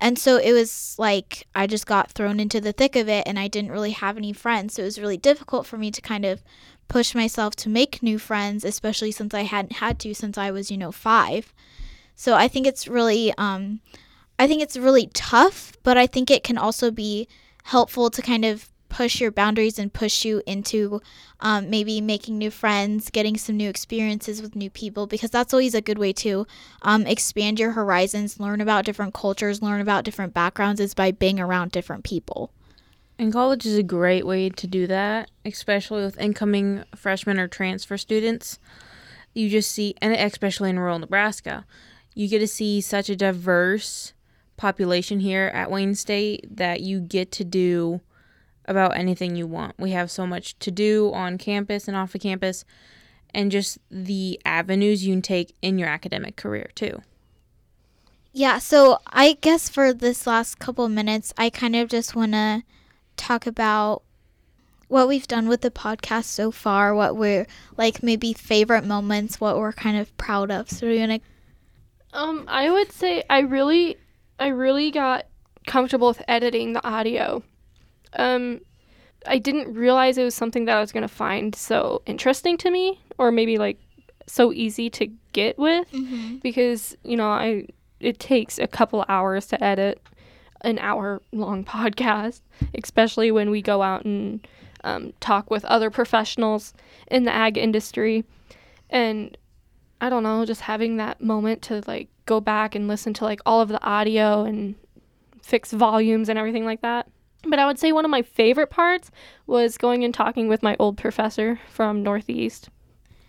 And so it was like I just got thrown into the thick of it, and I didn't really have any friends. So it was really difficult for me to kind of push myself to make new friends, especially since I hadn't had to since I was, you know, 5. So I think it's really tough, but I think it can also be helpful to kind of push your boundaries and push you into maybe making new friends, getting some new experiences with new people, because that's always a good way to expand your horizons, learn about different cultures, learn about different backgrounds, is by being around different people. And college is a great way to do that, especially with incoming freshmen or transfer students. You just see, and especially in rural Nebraska, you get to see such a diverse population here at Wayne State that you get to do about anything you want. We have so much to do on campus and off of campus, and just the avenues you can take in your academic career too. Yeah, so I guess for this last couple of minutes, I kind of just want to talk about what we've done with the podcast so far, what we're like, maybe favorite moments, what we're kind of proud of. So you want to? I would say I really got comfortable with editing the audio. I didn't realize it was something that I was going to find so interesting to me, or maybe like so easy to get with, because it takes a couple hours to edit an hour-long podcast, especially when we go out and talk with other professionals in the ag industry. And I don't know, just having that moment to like go back and listen to like all of the audio and fix volumes and everything like that. But I would say one of my favorite parts was going and talking with my old professor from Northeast.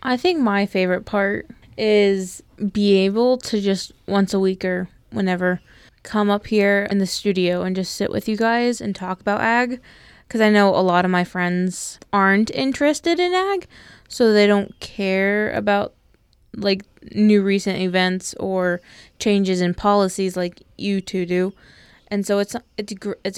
I think my favorite part is being able to just once a week or whenever come up here in the studio and just sit with you guys and talk about ag, because I know a lot of my friends aren't interested in ag, so they don't care about like new recent events or changes in policies like you two do. And so it's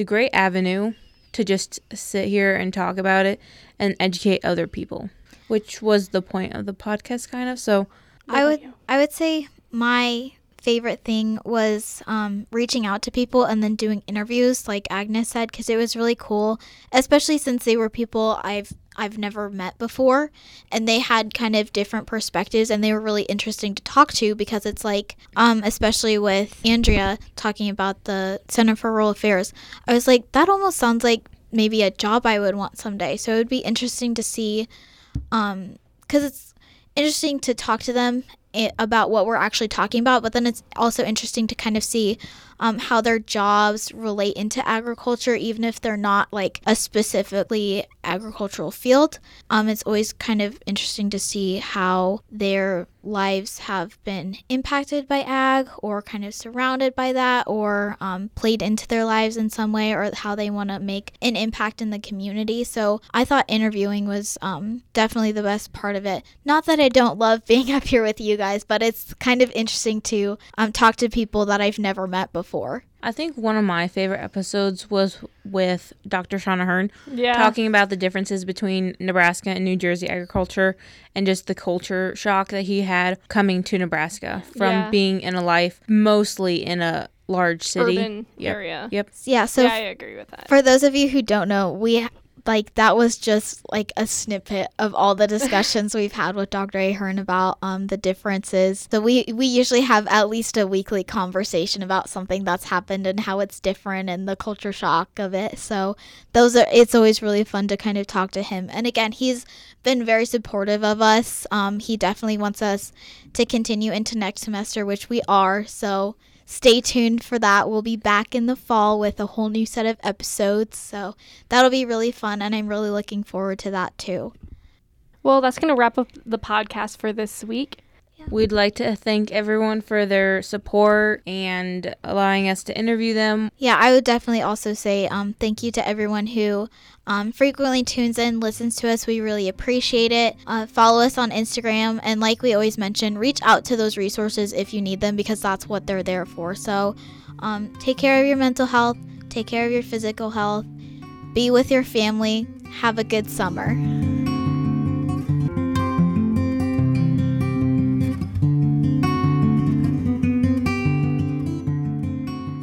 a great avenue to just sit here and talk about it and educate other people, which was the point of the podcast kind of. So I would say my favorite thing was reaching out to people and then doing interviews like Agnes said, because it was really cool, especially since they were people I've never met before, and they had kind of different perspectives, and they were really interesting to talk to, because it's like especially with Andrea talking about the Center for Rural Affairs, I was like, that almost sounds like maybe a job I would want someday. So it would be interesting to see, because it's interesting to talk to them about what we're actually talking about, but then it's also interesting to kind of see how their jobs relate into agriculture, even if they're not like a specifically agricultural field. It's always kind of interesting to see how their lives have been impacted by ag, or kind of surrounded by that, or played into their lives in some way, or how they want to make an impact in the community. So I thought interviewing was definitely the best part of it. Not that I don't love being up here with you guys, but it's kind of interesting to talk to people that I've never met before. I think one of my favorite episodes was with Dr. Shauna Hearn, talking about the differences between Nebraska and New Jersey agriculture, and just the culture shock that he had coming to Nebraska from being in a life mostly in a large city. Urban area. Yep. Yeah, so I agree with that. For those of you who don't know, we that was just like a snippet of all the discussions we've had with Dr. A. Hearn about the differences. So we usually have at least a weekly conversation about something that's happened and how it's different and the culture shock of it. So it's always really fun to kind of talk to him. And again, he's been very supportive of us. He definitely wants us to continue into next semester, which we are. So stay tuned for that. We'll be back in the fall with a whole new set of episodes, so that'll be really fun, and I'm really looking forward to that too. Well, that's going to wrap up the podcast for this week. We'd like to thank everyone for their support and allowing us to interview them. Yeah, I would definitely also say thank you to everyone who frequently tunes in, listens to us. We really appreciate it. Follow us on Instagram, and like we always mention, reach out to those resources if you need them, because that's what they're there for. So take care of your mental health, take care of your physical health, be with your family, have a good summer.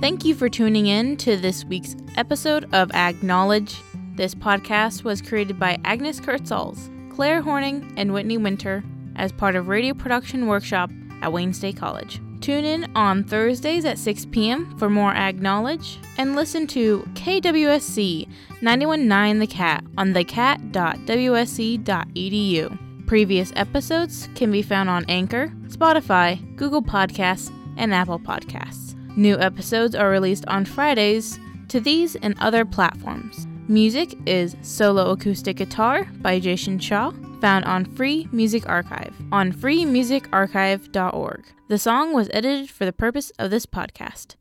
Thank you for tuning in to this week's episode of Ag Knowledge. This podcast was created by Agnes Kurtzals, Claire Horning, and Whitney Winter as part of radio production workshop at Wayne State College. Tune in on Thursdays at 6 p.m. for more ag knowledge, and listen to KWSC 91.9 The Cat on thecat.wsc.edu. Previous episodes can be found on Anchor, Spotify, Google Podcasts, and Apple Podcasts. New episodes are released on Fridays to these and other platforms. Music is Solo Acoustic Guitar by Jason Shaw, found on Free Music Archive on freemusicarchive.org. The song was edited for the purpose of this podcast.